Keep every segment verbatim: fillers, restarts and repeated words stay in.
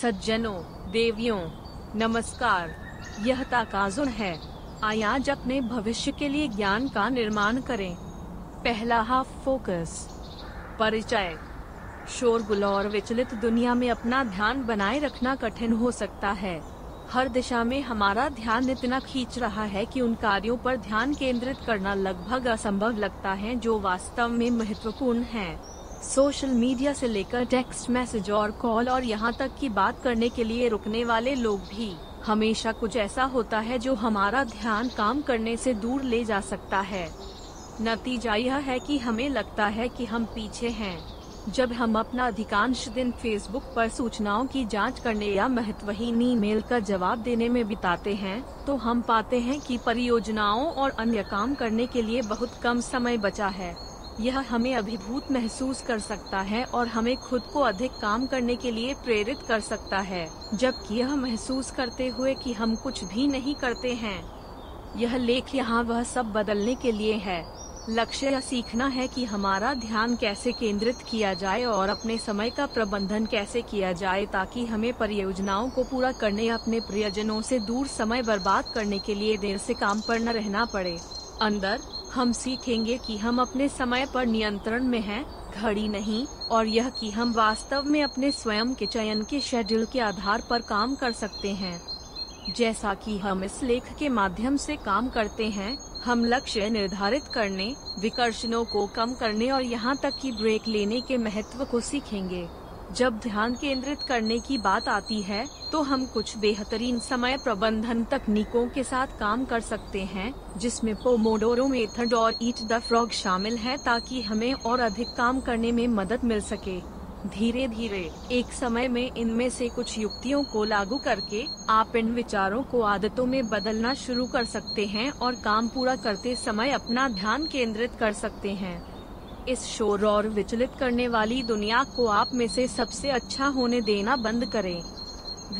सज्जनों, देवियों, नमस्कार। यह ताकाज़ुन है। आइए आज अपने भविष्य के लिए ज्ञान का निर्माण करें। पहला हाफ फोकस। परिचय। शोरगुल और विचलित दुनिया में अपना ध्यान बनाए रखना कठिन हो सकता है। हर दिशा में हमारा ध्यान इतना खींच रहा है कि उन कार्यों पर ध्यान केंद्रित करना लगभग असंभव लगता है जो वास्तव में महत्वपूर्ण हैं। सोशल मीडिया से लेकर टेक्स्ट मैसेज और कॉल और यहाँ तक कि बात करने के लिए रुकने वाले लोग भी। हमेशा कुछ ऐसा होता है जो हमारा ध्यान काम करने से दूर ले जा सकता है। नतीजा यह है कि हमें लगता है कि हम पीछे हैं। जब हम अपना अधिकांश दिन फेसबुक पर सूचनाओं की जांच करने या महत्वहीन ईमेल का जवाब देने में बिताते हैं, तो हम पाते हैं कि परियोजनाओं और अन्य काम करने के लिए बहुत कम समय बचा है। यह हमें अभिभूत महसूस कर सकता है और हमें खुद को अधिक काम करने के लिए प्रेरित कर सकता है, जबकि यह महसूस करते हुए कि हम कुछ भी नहीं करते हैं। यह लेख यहाँ वह सब बदलने के लिए है। लक्ष्य यह सीखना है कि हमारा ध्यान कैसे केंद्रित किया जाए और अपने समय का प्रबंधन कैसे किया जाए, ताकि हमें परियोजनाओं को पूरा करने या अपने प्रियजनों से दूर समय बर्बाद करने के लिए देर से काम पर न रहना पड़े। अंदर हम सीखेंगे कि हम अपने समय पर नियंत्रण में हैं, घड़ी नहीं, और यह कि हम वास्तव में अपने स्वयं के चयन के शेड्यूल के आधार पर काम कर सकते हैं। जैसा कि हम इस लेख के माध्यम से काम करते हैं, हम लक्ष्य निर्धारित करने, विकर्षणों को कम करने और यहाँ तक कि ब्रेक लेने के महत्व को सीखेंगे। जब ध्यान केंद्रित करने की बात आती है, तो हम कुछ बेहतरीन समय प्रबंधन तकनीकों के साथ काम कर सकते हैं, जिसमें पोमोडोरो मेथड और ईट द फ्रॉग शामिल है, ताकि हमें और अधिक काम करने में मदद मिल सके। धीरे धीरे एक समय में इनमें से कुछ युक्तियों को लागू करके आप इन विचारों को आदतों में बदलना शुरू कर सकते हैं और काम पूरा करते समय अपना ध्यान केंद्रित कर सकते हैं। इस शोर और विचलित करने वाली दुनिया को आप में से सबसे अच्छा होने देना बंद करें।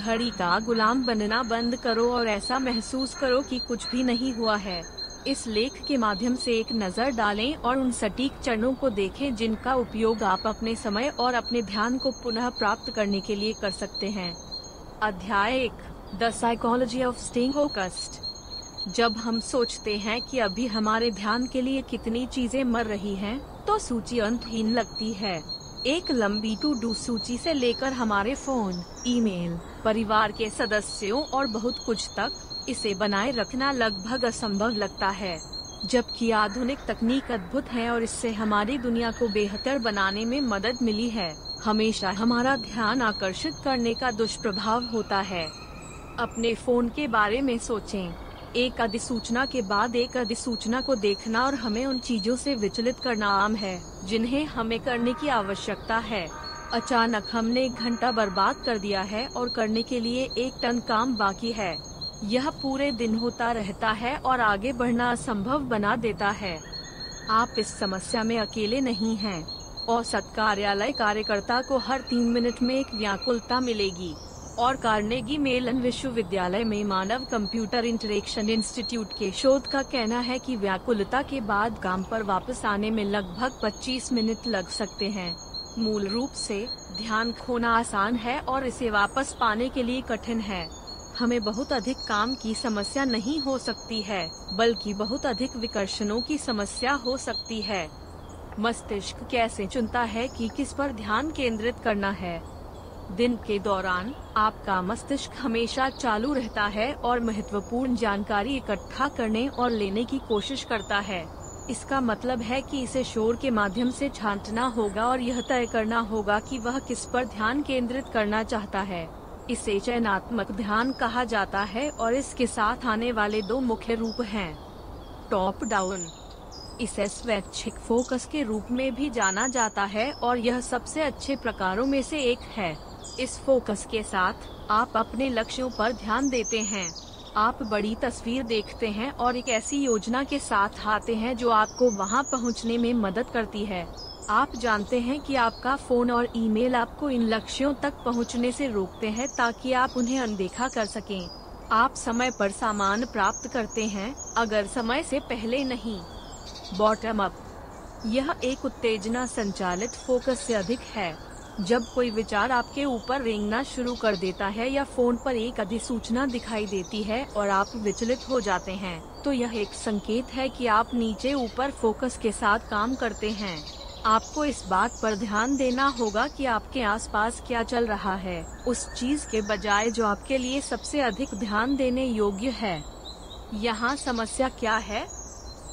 घड़ी का गुलाम बनना बंद करो और ऐसा महसूस करो कि कुछ भी नहीं हुआ है। इस लेख के माध्यम से एक नज़र डालें और उन सटीक चरणों को देखें जिनका उपयोग आप अपने समय और अपने ध्यान को पुनः प्राप्त करने के लिए कर सकते हैं। अध्याय एक, the psychology of staying focused. जब हम सोचते हैं कि अभी हमारे ध्यान के लिए कितनी चीजें मर रही हैं, तो सूची अंतहीन लगती है। एक लंबी टू डू सूची से लेकर हमारे फोन, ईमेल, परिवार के सदस्यों और बहुत कुछ तक, इसे बनाए रखना लगभग असंभव लगता है, जबकि आधुनिक तकनीक अद्भुत है और इससे हमारी दुनिया को बेहतर बनाने में मदद मिली है। हमेशा हमारा ध्यान आकर्षित करने का दुष्प्रभाव होता है। अपने फोन के बारे में सोचें। एक अधिसूचना के बाद एक अधिसूचना को देखना और हमें उन चीजों से विचलित करना आम है जिन्हें हमें करने की आवश्यकता है। अचानक हमने एक घंटा बर्बाद कर दिया है और करने के लिए एक टन काम बाकी है। यह पूरे दिन होता रहता है और आगे बढ़ना असंभव बना देता है। आप इस समस्या में अकेले नहीं हैं। औसत कार्यालय कार्यकर्ता को हर तीन मिनट में एक व्याकुलता मिलेगी और कार्नेगी मेलन विश्वविद्यालय में मानव कंप्यूटर इंटरेक्शन इंस्टीट्यूट के शोध का कहना है कि व्याकुलता के बाद काम पर वापस आने में लगभग पच्चीस मिनट लग सकते हैं। मूल रूप से ध्यान खोना आसान है और इसे वापस पाने के लिए कठिन है। हमें बहुत अधिक काम की समस्या नहीं हो सकती है, बल्कि बहुत अधिक विकर्षणों की समस्या हो सकती है। मस्तिष्क कैसे चुनता है कि किस पर ध्यान केंद्रित करना है? दिन के दौरान आपका मस्तिष्क हमेशा चालू रहता है और महत्वपूर्ण जानकारी इकट्ठा करने और लेने की कोशिश करता है। इसका मतलब है कि इसे शोर के माध्यम से छांटना होगा और यह तय करना होगा कि वह किस पर ध्यान केंद्रित करना चाहता है। इसे चयनात्मक ध्यान कहा जाता है और इसके साथ आने वाले दो मुख्य रूप हैं। Top down. इसे स्वैच्छिक फोकस के रूप में भी जाना जाता है और यह सबसे अच्छे प्रकारों में से एक है। इस फोकस के साथ आप अपने लक्ष्यों पर ध्यान देते हैं। आप बड़ी तस्वीर देखते हैं और एक ऐसी योजना के साथ आते हैं जो आपको वहां पहुंचने में मदद करती है। आप जानते हैं कि आपका फोन और ईमेल आपको इन लक्ष्यों तक पहुंचने से रोकते हैं ताकि आप उन्हें अनदेखा कर सकें। आप समय पर सामान प्राप्त करते हैं, अगर समय से पहले नहीं। Bottom up. यह एक उत्तेजना संचालित फोकस से अधिक है। जब कोई विचार आपके ऊपर रेंगना शुरू कर देता है या फोन पर एक अधिसूचना दिखाई देती है और आप विचलित हो जाते हैं, तो यह एक संकेत है कि आप नीचे ऊपर फोकस के साथ काम करते हैं। आपको इस बात पर ध्यान देना होगा कि आपके आसपास क्या चल रहा है, उस चीज के बजाय जो आपके लिए सबसे अधिक ध्यान देने योग्य है। यहाँ समस्या क्या है?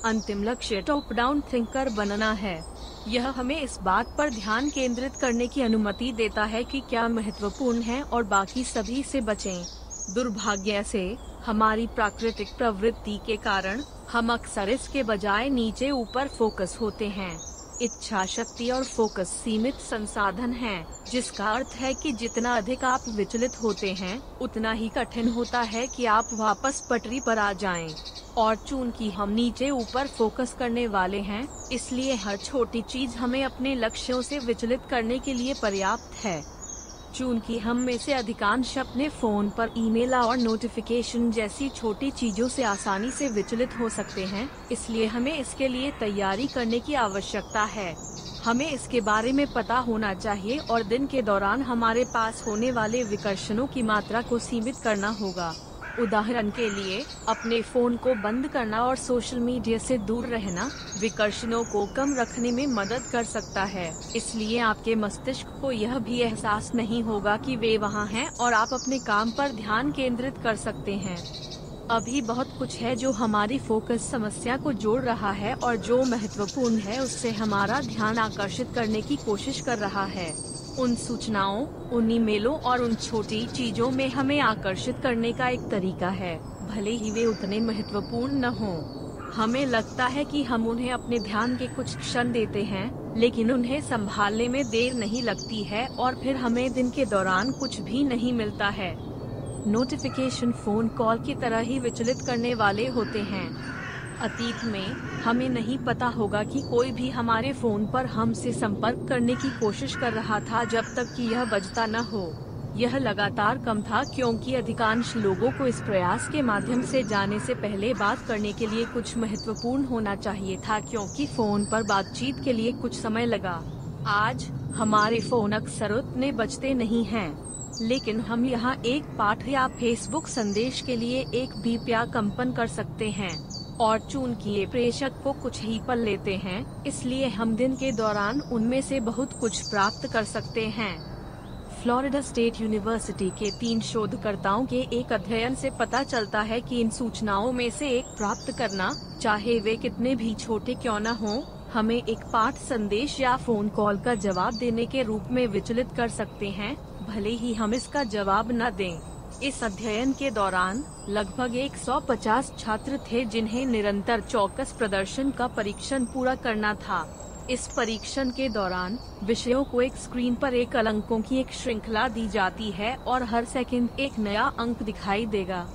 अंतिम लक्ष्य टॉप डाउन थिंकर बनना है। यह हमें इस बात पर ध्यान केंद्रित करने की अनुमति देता है कि क्या महत्वपूर्ण है और बाकी सभी से बचें। दुर्भाग्य से हमारी प्राकृतिक प्रवृत्ति के कारण हम अक्सर इसके बजाय नीचे ऊपर फोकस होते हैं। इच्छा शक्ति और फोकस सीमित संसाधन हैं, जिसका अर्थ है कि जितना अधिक आप विचलित होते हैं उतना ही कठिन होता है कि आप वापस पटरी पर आ जाएं। और चूंकि हम नीचे ऊपर फोकस करने वाले हैं, इसलिए हर छोटी चीज हमें अपने लक्ष्यों से विचलित करने के लिए पर्याप्त है। चूंकि हम में से अधिकांश अपने फोन पर ईमेल और नोटिफिकेशन जैसी छोटी चीजों से आसानी से विचलित हो सकते हैं, इसलिए हमें इसके लिए तैयारी करने की आवश्यकता है। हमें इसके बारे में पता होना चाहिए और दिन के दौरान हमारे पास होने वाले विकर्षणों की मात्रा को सीमित करना होगा। उदाहरण के लिए, अपने फोन को बंद करना और सोशल मीडिया से दूर रहना विकर्षणों को कम रखने में मदद कर सकता है। इसलिए आपके मस्तिष्क को यह भी एहसास नहीं होगा कि वे वहां हैं और आप अपने काम पर ध्यान केंद्रित कर सकते हैं। अभी बहुत कुछ है जो हमारी फोकस समस्या को जोड़ रहा है और जो महत्वपूर्ण है उससे हमारा ध्यान आकर्षित करने की कोशिश कर रहा है। उन सूचनाओं, उन ईमेलों और उन छोटी चीजों में हमें आकर्षित करने का एक तरीका है, भले ही वे उतने महत्वपूर्ण न हों। हमें लगता है कि हम उन्हें अपने ध्यान के कुछ क्षण देते हैं, लेकिन उन्हें संभालने में देर नहीं लगती है और फिर हमें दिन के दौरान कुछ भी नहीं मिलता है। नोटिफिकेशन फोन कॉल की तरह ही विचलित करने वाले होते हैं। अतीत में हमें नहीं पता होगा कि कोई भी हमारे फोन पर हमसे संपर्क करने की कोशिश कर रहा था जब तक कि यह बजता न हो। यह लगातार कम था क्योंकि अधिकांश लोगों को इस प्रयास के माध्यम से जाने से पहले बात करने के लिए कुछ महत्वपूर्ण होना चाहिए था, क्योंकि फोन पर बातचीत के लिए कुछ समय लगा। आज हमारे फोन अक्सर उतने बजते नहीं हैं, लेकिन हम यहाँ एक पाठ या फेसबुक संदेश के लिए एक बीप या कंपन कर सकते हैं। और चूंकि ये प्रेषक को कुछ ही पल लेते हैं, इसलिए हम दिन के दौरान उनमें से बहुत कुछ प्राप्त कर सकते हैं। फ्लोरिडा स्टेट यूनिवर्सिटी के तीन शोधकर्ताओं के एक अध्ययन से पता चलता है कि इन सूचनाओं में से एक प्राप्त करना, चाहे वे कितने भी छोटे क्यों न हों, हमें एक पाठ संदेश या फोन कॉल का जवाब देने के रूप में विचलित कर सकते हैं, भले ही हम इसका जवाब न दें। इस अध्ययन के दौरान लगभग एक सौ पचास छात्र थे जिन्हें निरंतर चौकस प्रदर्शन का परीक्षण पूरा करना था। इस परीक्षण के दौरान विषयों को एक स्क्रीन पर एक अंकों की एक श्रृंखला दी जाती है और हर सेकंड एक नया अंक दिखाई देगा।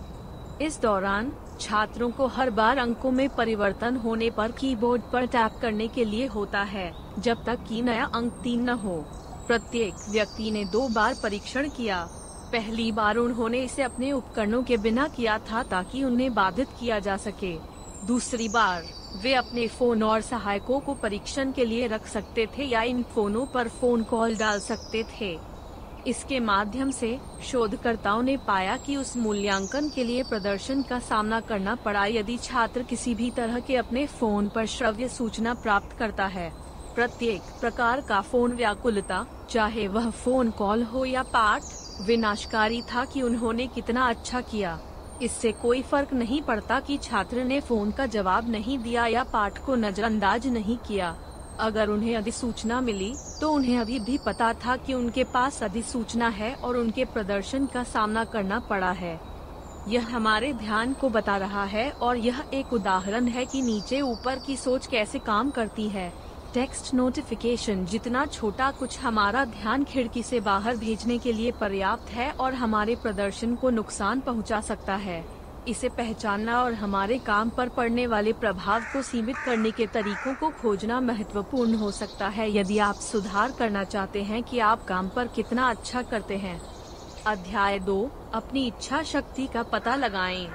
इस दौरान छात्रों को हर बार अंकों में परिवर्तन होने पर कीबोर्ड पर टैप करने के लिए होता है, जब तक कि नया अंक तीन न हो। प्रत्येक व्यक्ति ने दो बार परीक्षण किया। पहली बार उन्होंने इसे अपने उपकरणों के बिना किया था ताकि उन्हें बाधित किया जा सके। दूसरी बार वे अपने फोन और सहायकों को परीक्षण के लिए रख सकते थे या इन फोनों पर फोन कॉल डाल सकते थे। इसके माध्यम से शोधकर्ताओं ने पाया कि उस मूल्यांकन के लिए प्रदर्शन का सामना करना पड़ा यदि छात्र किसी भी तरह के अपने फोन पर श्रव्य सूचना प्राप्त करता है। प्रत्येक प्रकार का फोन व्याकुलता, चाहे वह फोन कॉल हो या पाठ, विनाशकारी था कि उन्होंने कितना अच्छा किया। इससे कोई फर्क नहीं पड़ता कि छात्र ने फोन का जवाब नहीं दिया या पाठ को नजरअंदाज नहीं किया। अगर उन्हें अधिसूचना मिली तो उन्हें अभी भी पता था कि उनके पास अधिसूचना है और उनके प्रदर्शन का सामना करना पड़ा है। यह हमारे ध्यान को बता रहा है और यह एक उदाहरण है कि नीचे ऊपर की सोच कैसे काम करती है। टेक्स्ट नोटिफिकेशन जितना छोटा कुछ हमारा ध्यान खिड़की से बाहर भेजने के लिए पर्याप्त है और हमारे प्रदर्शन को नुकसान पहुंचा सकता है। इसे पहचानना और हमारे काम पर पड़ने वाले प्रभाव को सीमित करने के तरीकों को खोजना महत्वपूर्ण हो सकता है यदि आप सुधार करना चाहते हैं कि आप काम पर कितना अच्छा करते हैं। अध्याय दो, अपनी इच्छा शक्ति का पता लगाएं।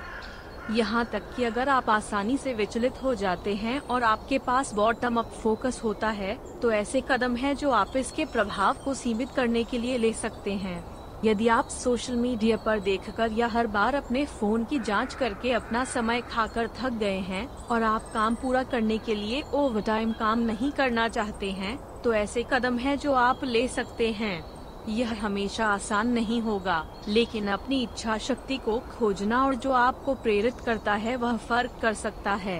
यहाँ तक कि अगर आप आसानी से विचलित हो जाते हैं और आपके पास बॉटम अप फोकस होता है, तो ऐसे कदम हैं जो आप इसके प्रभाव को सीमित करने के लिए ले सकते हैं। यदि आप सोशल मीडिया पर देखकर या हर बार अपने फोन की जांच करके अपना समय खाकर थक गए हैं और आप काम पूरा करने के लिए ओवरटाइम काम नहीं करना चाहते हैं, तो ऐसे कदम हैं जो आप ले सकते हैं। यह हमेशा आसान नहीं होगा, लेकिन अपनी इच्छा शक्ति को खोजना और जो आपको प्रेरित करता है वह फर्क कर सकता है।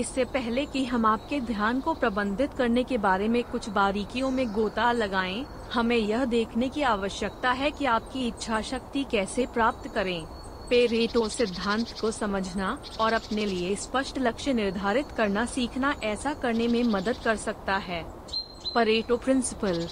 इससे पहले कि हम आपके ध्यान को प्रबंधित करने के बारे में कुछ बारीकियों में गोता लगाएं, हमें यह देखने की आवश्यकता है कि आपकी इच्छा शक्ति कैसे प्राप्त करें। पेरेटो सिद्धांत को समझना और अपने लिए स्पष्ट लक्ष्य निर्धारित करना सीखना ऐसा करने में मदद कर सकता है। Pareto principal.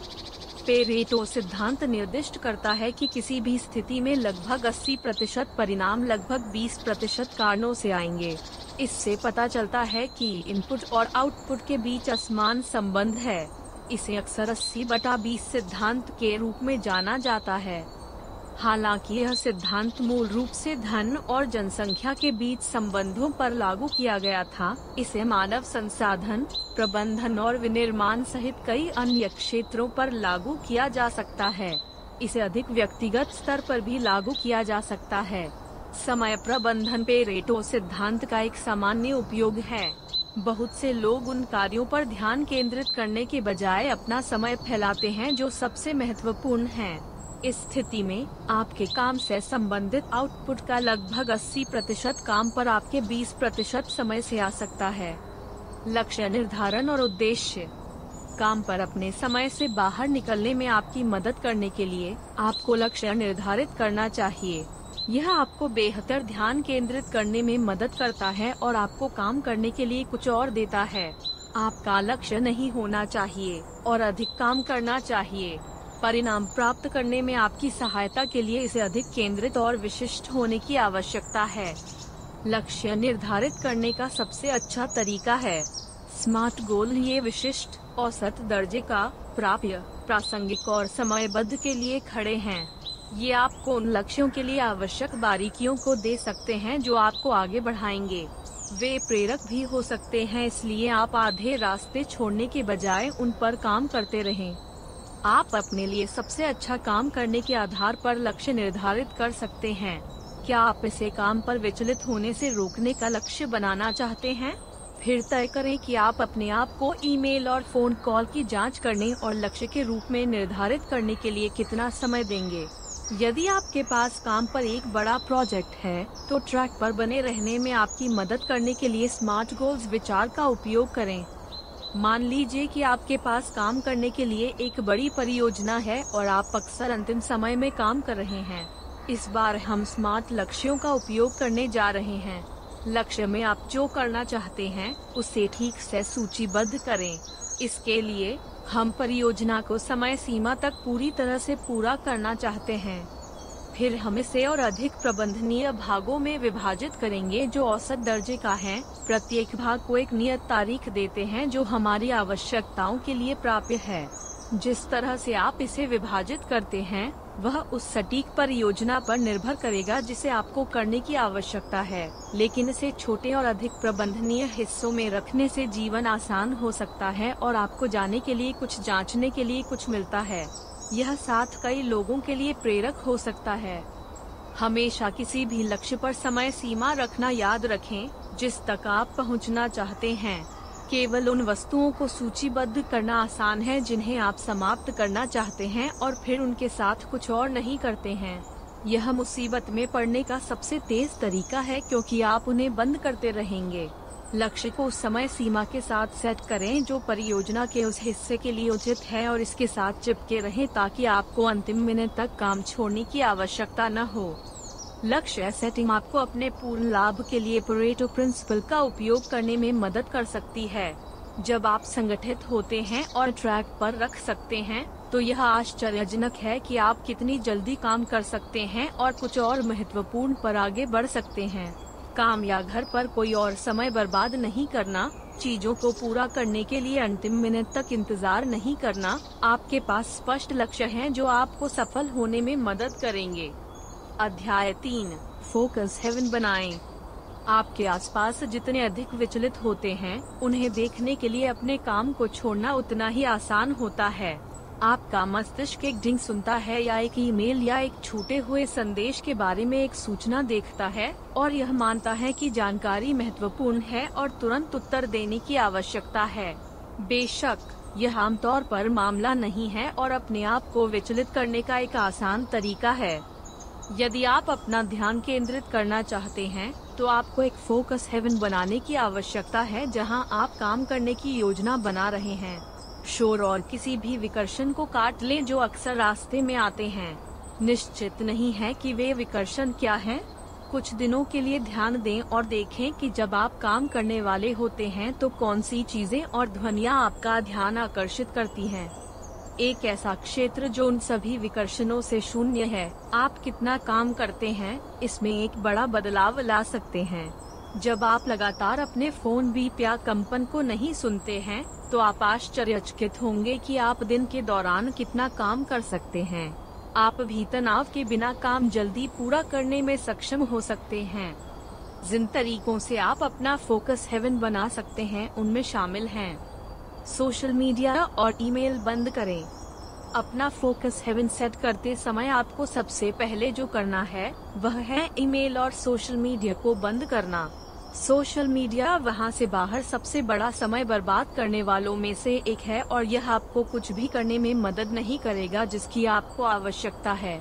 पेरेटो सिद्धांत निर्दिष्ट करता है कि किसी भी स्थिति में लगभग अस्सी प्रतिशत परिणाम लगभग बीस प्रतिशत कारणों से आएंगे। इससे पता चलता है कि इनपुट और आउटपुट के बीच असमान संबंध है। इसे अक्सर अस्सी बटा बीस सिद्धांत के रूप में जाना जाता है। हालांकि यह सिद्धांत मूल रूप से धन और जनसंख्या के बीच संबंधों पर लागू किया गया था, इसे मानव संसाधन प्रबंधन और विनिर्माण सहित कई अन्य क्षेत्रों पर लागू किया जा सकता है। इसे अधिक व्यक्तिगत स्तर पर भी लागू किया जा सकता है। समय प्रबंधन पेरेटो सिद्धांत का एक सामान्य उपयोग है। बहुत से लोग उन कार्यों पर ध्यान केंद्रित करने के बजाय अपना समय फैलाते हैं जो सबसे महत्वपूर्ण हैं। इस स्थिति में आपके काम से संबंधित आउटपुट का लगभग अस्सी प्रतिशत काम पर आपके बीस प्रतिशत समय से आ सकता है। लक्ष्य निर्धारण और उद्देश्य। काम पर अपने समय से बाहर निकलने में आपकी मदद करने के लिए आपको लक्ष्य निर्धारित करना चाहिए। यह आपको बेहतर ध्यान केंद्रित करने में मदद करता है और आपको काम करने के लिए कुछ और देता है। आपका लक्ष्य नहीं होना चाहिए और अधिक काम करना चाहिए। परिणाम प्राप्त करने में आपकी सहायता के लिए इसे अधिक केंद्रित और विशिष्ट होने की आवश्यकता है। लक्ष्य निर्धारित करने का सबसे अच्छा तरीका है स्मार्ट गोल। ये विशिष्ट, औसत दर्जे का, प्राप्य, प्रासंगिक और समयबद्ध के लिए खड़े हैं। ये आपको उन लक्ष्यों के लिए आवश्यक बारीकियों को दे सकते हैं जो आपको आगे बढ़ाएंगे। वे प्रेरक भी हो सकते हैं, इसलिए आप आधे रास्ते छोड़ने के बजाय उन पर काम करते रहें। आप अपने लिए सबसे अच्छा काम करने के आधार पर लक्ष्य निर्धारित कर सकते हैं। क्या आप इसे काम पर विचलित होने से रोकने का लक्ष्य बनाना चाहते हैं? फिर तय करें कि आप अपने आप को ईमेल और फोन कॉल की जांच करने और लक्ष्य के रूप में निर्धारित करने के लिए कितना समय देंगे। यदि आपके पास काम पर एक बड़ा प्रोजेक्ट है, तो ट्रैक पर बने रहने में आपकी मदद करने के लिए स्मार्ट गोल्स विचार का उपयोग करें। मान लीजिए कि आपके पास काम करने के लिए एक बड़ी परियोजना है और आप अक्सर अंतिम समय में काम कर रहे हैं। इस बार हम स्मार्ट लक्ष्यों का उपयोग करने जा रहे हैं। लक्ष्य में आप जो करना चाहते हैं उसे ठीक से सूचीबद्ध करें। इसके लिए हम परियोजना को समय सीमा तक पूरी तरह से पूरा करना चाहते हैं। फिर हम इसे और अधिक प्रबंधनीय भागों में विभाजित करेंगे जो औसत दर्जे का है। प्रत्येक भाग को एक नियत तारीख देते हैं जो हमारी आवश्यकताओं के लिए प्राप्य है। जिस तरह से आप इसे विभाजित करते हैं वह उस सटीक परियोजना पर निर्भर करेगा जिसे आपको करने की आवश्यकता है, लेकिन इसे छोटे और अधिक प्रबंधनीय हिस्सों में रखने से जीवन आसान हो सकता है और आपको जाने के लिए कुछ, जांचने के लिए कुछ मिलता है। यह साथ कई लोगों के लिए प्रेरक हो सकता है। हमेशा किसी भी लक्ष्य पर समय सीमा रखना याद रखें जिस तक आप पहुँचना चाहते हैं। केवल उन वस्तुओं को सूचीबद्ध करना आसान है जिन्हें आप समाप्त करना चाहते हैं और फिर उनके साथ कुछ और नहीं करते हैं। यह मुसीबत में पड़ने का सबसे तेज तरीका है क्योंकि आप उन्हें बंद करते रहेंगे। लक्ष्य को समय सीमा के साथ सेट करें जो परियोजना के उस हिस्से के लिए उचित है और इसके साथ चिपके रहें ताकि आपको अंतिम मिनट तक काम छोड़ने की आवश्यकता न हो। लक्ष्य सेटिंग आपको अपने पूर्ण लाभ के लिए पेरेटो प्रिंसिपल का उपयोग करने में मदद कर सकती है। जब आप संगठित होते हैं और ट्रैक पर रख सकते हैं, तो यह आश्चर्यजनक है कि आप कितनी जल्दी काम कर सकते हैं और कुछ और महत्वपूर्ण पर आगे बढ़ सकते हैं। काम या घर पर कोई और समय बर्बाद नहीं करना, चीजों को पूरा करने के लिए अंतिम मिनट तक इंतजार नहीं करना। आपके पास स्पष्ट लक्ष्य हैं जो आपको सफल होने में मदद करेंगे। अध्याय तीन, फोकस हेवन बनाएं। आपके आसपास जितने अधिक विचलित होते हैं, उन्हें देखने के लिए अपने काम को छोड़ना उतना ही आसान होता है। आपका मस्तिष्क एक डिंग सुनता है या एक ईमेल या एक छूटे हुए संदेश के बारे में एक सूचना देखता है और यह मानता है कि जानकारी महत्वपूर्ण है और तुरंत उत्तर देने की आवश्यकता है। बेशक यह आमतौर पर मामला नहीं है और अपने आप को विचलित करने का एक आसान तरीका है। यदि आप अपना ध्यान केंद्रित करना चाहते हैं तो आपको एक फोकस हेवन बनाने की आवश्यकता है जहां आप काम करने की योजना बना रहे हैं। शोर और किसी भी विकर्षण को काट लें जो अक्सर रास्ते में आते हैं। निश्चित नहीं है कि वे विकर्षण क्या हैं। कुछ दिनों के लिए ध्यान दें और देखें कि जब आप काम करने वाले होते हैं तो कौन सी चीजें और ध्वनियां आपका ध्यान आकर्षित करती हैं। एक ऐसा क्षेत्र जो उन सभी विकर्षणों से शून्य है। आप कितना काम करते हैं इसमें एक बड़ा बदलाव ला सकते हैं। जब आप लगातार अपने फोन बीप या कंपन को नहीं सुनते हैं तो आप आश्चर्यचकित होंगे कि आप दिन के दौरान कितना काम कर सकते हैं। आप भी तनाव के बिना काम जल्दी पूरा करने में सक्षम हो सकते हैं। जिन तरीकों से आप अपना फोकस हेवन बना सकते हैं उनमें शामिल हैं सोशल मीडिया और ईमेल बंद करें। अपना फोकस हेवन सेट करते समय आपको सबसे पहले जो करना है वह है ईमेल और सोशल मीडिया को बंद करना। सोशल मीडिया वहां से बाहर सबसे बड़ा समय बर्बाद करने वालों में से एक है और यह आपको कुछ भी करने में मदद नहीं करेगा जिसकी आपको आवश्यकता है।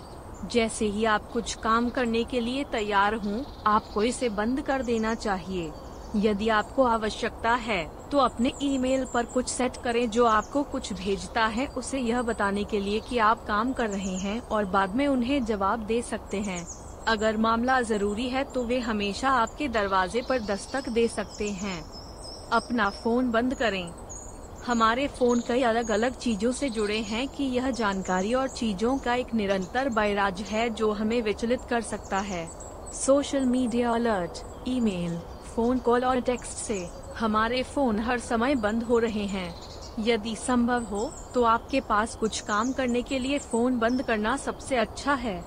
जैसे ही आप कुछ काम करने के लिए तैयार हों, आपको इसे बंद कर देना चाहिए। यदि आपको आवश्यकता है तो अपने ईमेल पर कुछ सेट करें जो आपको कुछ भेजता है उसे यह बताने के लिए कि आप काम कर रहे हैं और बाद में उन्हें जवाब दे सकते हैं। अगर मामला जरूरी है तो वे हमेशा आपके दरवाजे पर दस्तक दे सकते हैं। अपना फोन बंद करें। हमारे फोन कई अलग अलग चीजों से जुड़े हैं कि यह जानकारी और चीजों का एक निरंतर बैराज है जो हमें विचलित कर सकता है। Social media alert, email, phone call और टेक्स्ट से हमारे फोन हर समय बंद हो रहे हैं। यदि संभव हो तो आपके पास कुछ काम करने के लिए फोन बंद करना सबसे अच्छा है।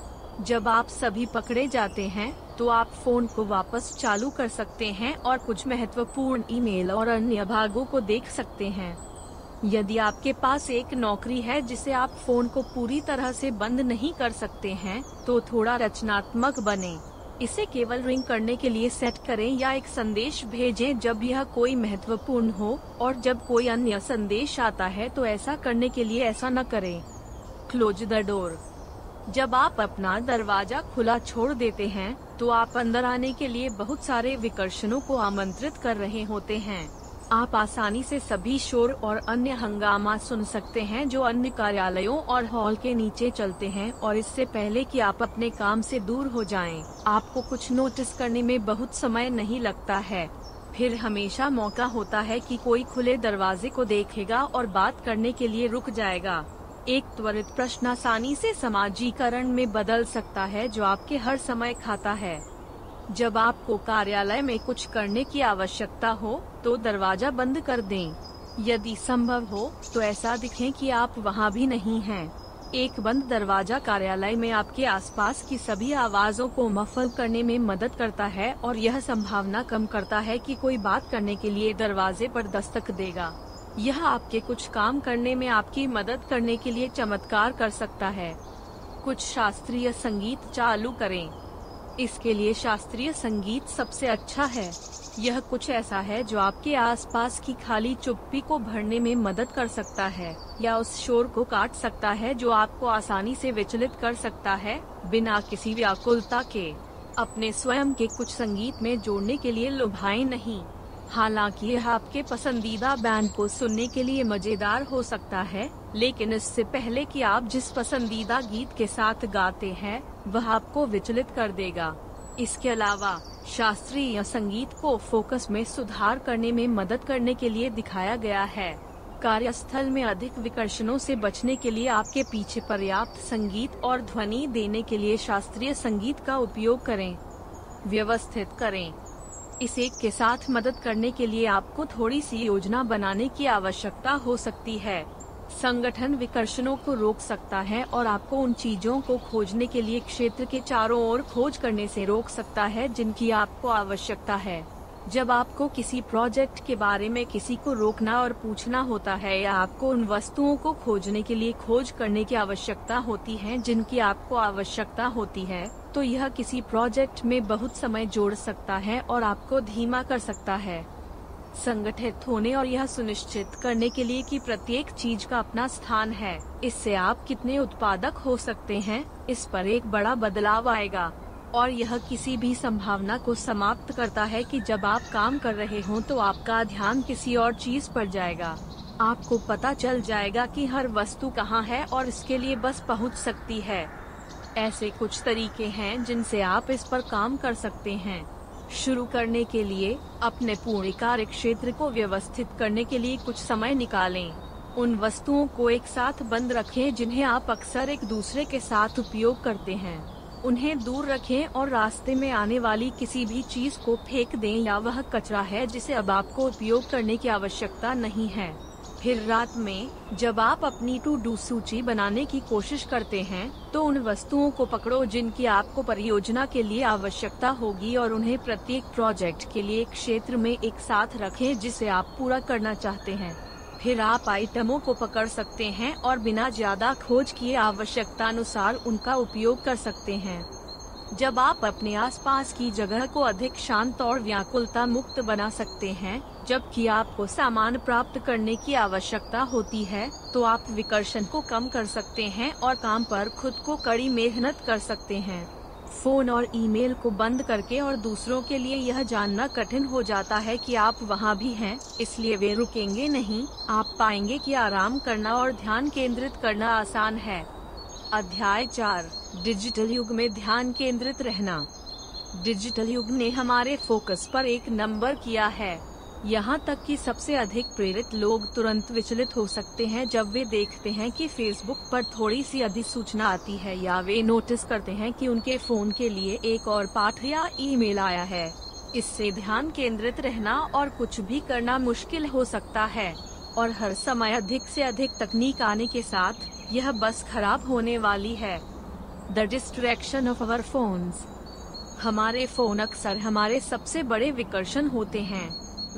जब आप सभी पकड़े जाते हैं तो आप फोन को वापस चालू कर सकते हैं और कुछ महत्वपूर्ण ईमेल और अन्य भागों को देख सकते हैं। यदि आपके पास एक नौकरी है जिसे आप फोन को पूरी तरह से बंद नहीं कर सकते हैं तो थोड़ा रचनात्मक बने। इसे केवल रिंग करने के लिए सेट करें या एक संदेश भेजें जब यह कोई महत्वपूर्ण हो और जब कोई अन्य संदेश आता है तो ऐसा करने के लिए ऐसा न करें। Close the door. जब आप अपना दरवाजा खुला छोड़ देते हैं तो आप अंदर आने के लिए बहुत सारे विकर्षणों को आमंत्रित कर रहे होते हैं। आप आसानी से सभी शोर और अन्य हंगामा सुन सकते हैं जो अन्य कार्यालयों और हॉल के नीचे चलते हैं और इससे पहले कि आप अपने काम से दूर हो जाएं, आपको कुछ नोटिस करने में बहुत समय नहीं लगता है। फिर हमेशा मौका होता है कि कोई खुले दरवाजे को देखेगा और बात करने के लिए रुक जाएगा। एक त्वरित प्रश्न आसानी से समाजीकरण में बदल सकता है जो आपके हर समय खाता है। जब आपको कार्यालय में कुछ करने की आवश्यकता हो तो दरवाजा बंद कर दें। यदि संभव हो तो ऐसा दिखें कि आप वहां भी नहीं हैं। एक बंद दरवाजा कार्यालय में आपके आसपास की सभी आवाज़ों को मफल करने में मदद करता है और यह संभावना कम करता है कि कोई बात करने के लिए दरवाजे पर दस्तक देगा। यह आपके कुछ काम करने में आपकी मदद करने के लिए चमत्कार कर सकता है। कुछ शास्त्रीय संगीत चालू करें। इसके लिए शास्त्रीय संगीत सबसे अच्छा है। यह कुछ ऐसा है जो आपके आसपास की खाली चुप्पी को भरने में मदद कर सकता है या उस शोर को काट सकता है जो आपको आसानी से विचलित कर सकता है बिना किसी व्याकुलता के। अपने स्वयं के कुछ संगीत में जोड़ने के लिए लुभाएं नहीं। हालांकि यह आपके पसंदीदा बैंड को सुनने के लिए मजेदार हो सकता है, लेकिन इससे पहले कि आप जिस पसंदीदा गीत के साथ गाते हैं वह आपको विचलित कर देगा। इसके अलावा शास्त्रीय संगीत को फोकस में सुधार करने में मदद करने के लिए दिखाया गया है। कार्यस्थल में अधिक विकर्षणों से बचने के लिए आपके पीछे पर्याप्त संगीत और ध्वनि देने के लिए शास्त्रीय संगीत का उपयोग करें। व्यवस्थित करें। इस एक के साथ मदद करने के लिए आपको थोड़ी सी योजना बनाने की आवश्यकता हो सकती है। संगठन विकर्षणों को रोक सकता है और आपको उन चीजों को खोजने के लिए क्षेत्र के चारों ओर खोज करने से रोक सकता है जिनकी आपको आवश्यकता है। जब आपको किसी प्रोजेक्ट के बारे में किसी को रोकना और पूछना होता है या आपको उन वस्तुओं को खोजने के लिए खोज करने की आवश्यकता होती है जिनकी आपको आवश्यकता होती है, तो यह किसी प्रोजेक्ट में बहुत समय जोड़ सकता है और आपको धीमा कर सकता है। संगठित होने और यह सुनिश्चित करने के लिए कि प्रत्येक चीज का अपना स्थान है, इससे आप कितने उत्पादक हो सकते हैं, इस पर एक बड़ा बदलाव आएगा। और यह किसी भी संभावना को समाप्त करता है कि जब आप काम कर रहे हों तो आपका ध्यान किसी और चीज पर जाएगा। आपको पता चल जाएगा कि हर वस्तु कहाँ है और इसके लिए बस पहुँच सकती है। ऐसे कुछ तरीके हैं जिनसे आप इस पर काम कर सकते हैं। शुरू करने के लिए अपने पूरे कार्य क्षेत्र को व्यवस्थित करने के लिए कुछ समय निकालें। उन वस्तुओं को एक साथ बंद रखें जिन्हें आप अक्सर एक दूसरे के साथ उपयोग करते हैं। उन्हें दूर रखें और रास्ते में आने वाली किसी भी चीज को फेंक दें या वह कचरा है जिसे अब आपको उपयोग करने की आवश्यकता नहीं है। फिर रात में जब आप अपनी टू डू सूची बनाने की कोशिश करते हैं तो उन वस्तुओं को पकड़ो जिनकी आपको परियोजना के लिए आवश्यकता होगी और उन्हें प्रत्येक प्रोजेक्ट के लिए क्षेत्र में एक साथ रखें जिसे आप पूरा करना चाहते हैं। फिर आप आइटमों को पकड़ सकते हैं और बिना ज्यादा खोज किए आवश्यकता अनुसार उनका उपयोग कर सकते हैं। जब आप अपने आसपास की जगह को अधिक शांत और व्याकुलता मुक्त बना सकते हैं, जबकि आपको सामान प्राप्त करने की आवश्यकता होती है, तो आप विकर्षण को कम कर सकते हैं और काम पर खुद को कड़ी मेहनत कर सकते हैं। फोन और ईमेल को बंद करके और दूसरों के लिए यह जानना कठिन हो जाता है कि आप वहाँ भी हैं, इसलिए वे रुकेंगे नहीं। आप पाएंगे कि आराम करना और ध्यान केंद्रित करना आसान है। अध्याय चार, डिजिटल युग में ध्यान केंद्रित रहना। डिजिटल युग ने हमारे फोकस पर एक नंबर किया है। यहाँ तक कि सबसे अधिक प्रेरित लोग तुरंत विचलित हो सकते हैं जब वे देखते हैं कि फेसबुक पर थोड़ी सी अधिसूचना आती है या वे नोटिस करते हैं कि उनके फोन के लिए एक और पाठ या ईमेल आया है। इससे ध्यान केंद्रित रहना और कुछ भी करना मुश्किल हो सकता है। और हर समय अधिक से अधिक तकनीक आने के साथ यह बस खराब होने वाली है। The distraction of our phones. हमारे फोन अक्सर हमारे सबसे बड़े विकर्षण होते हैं।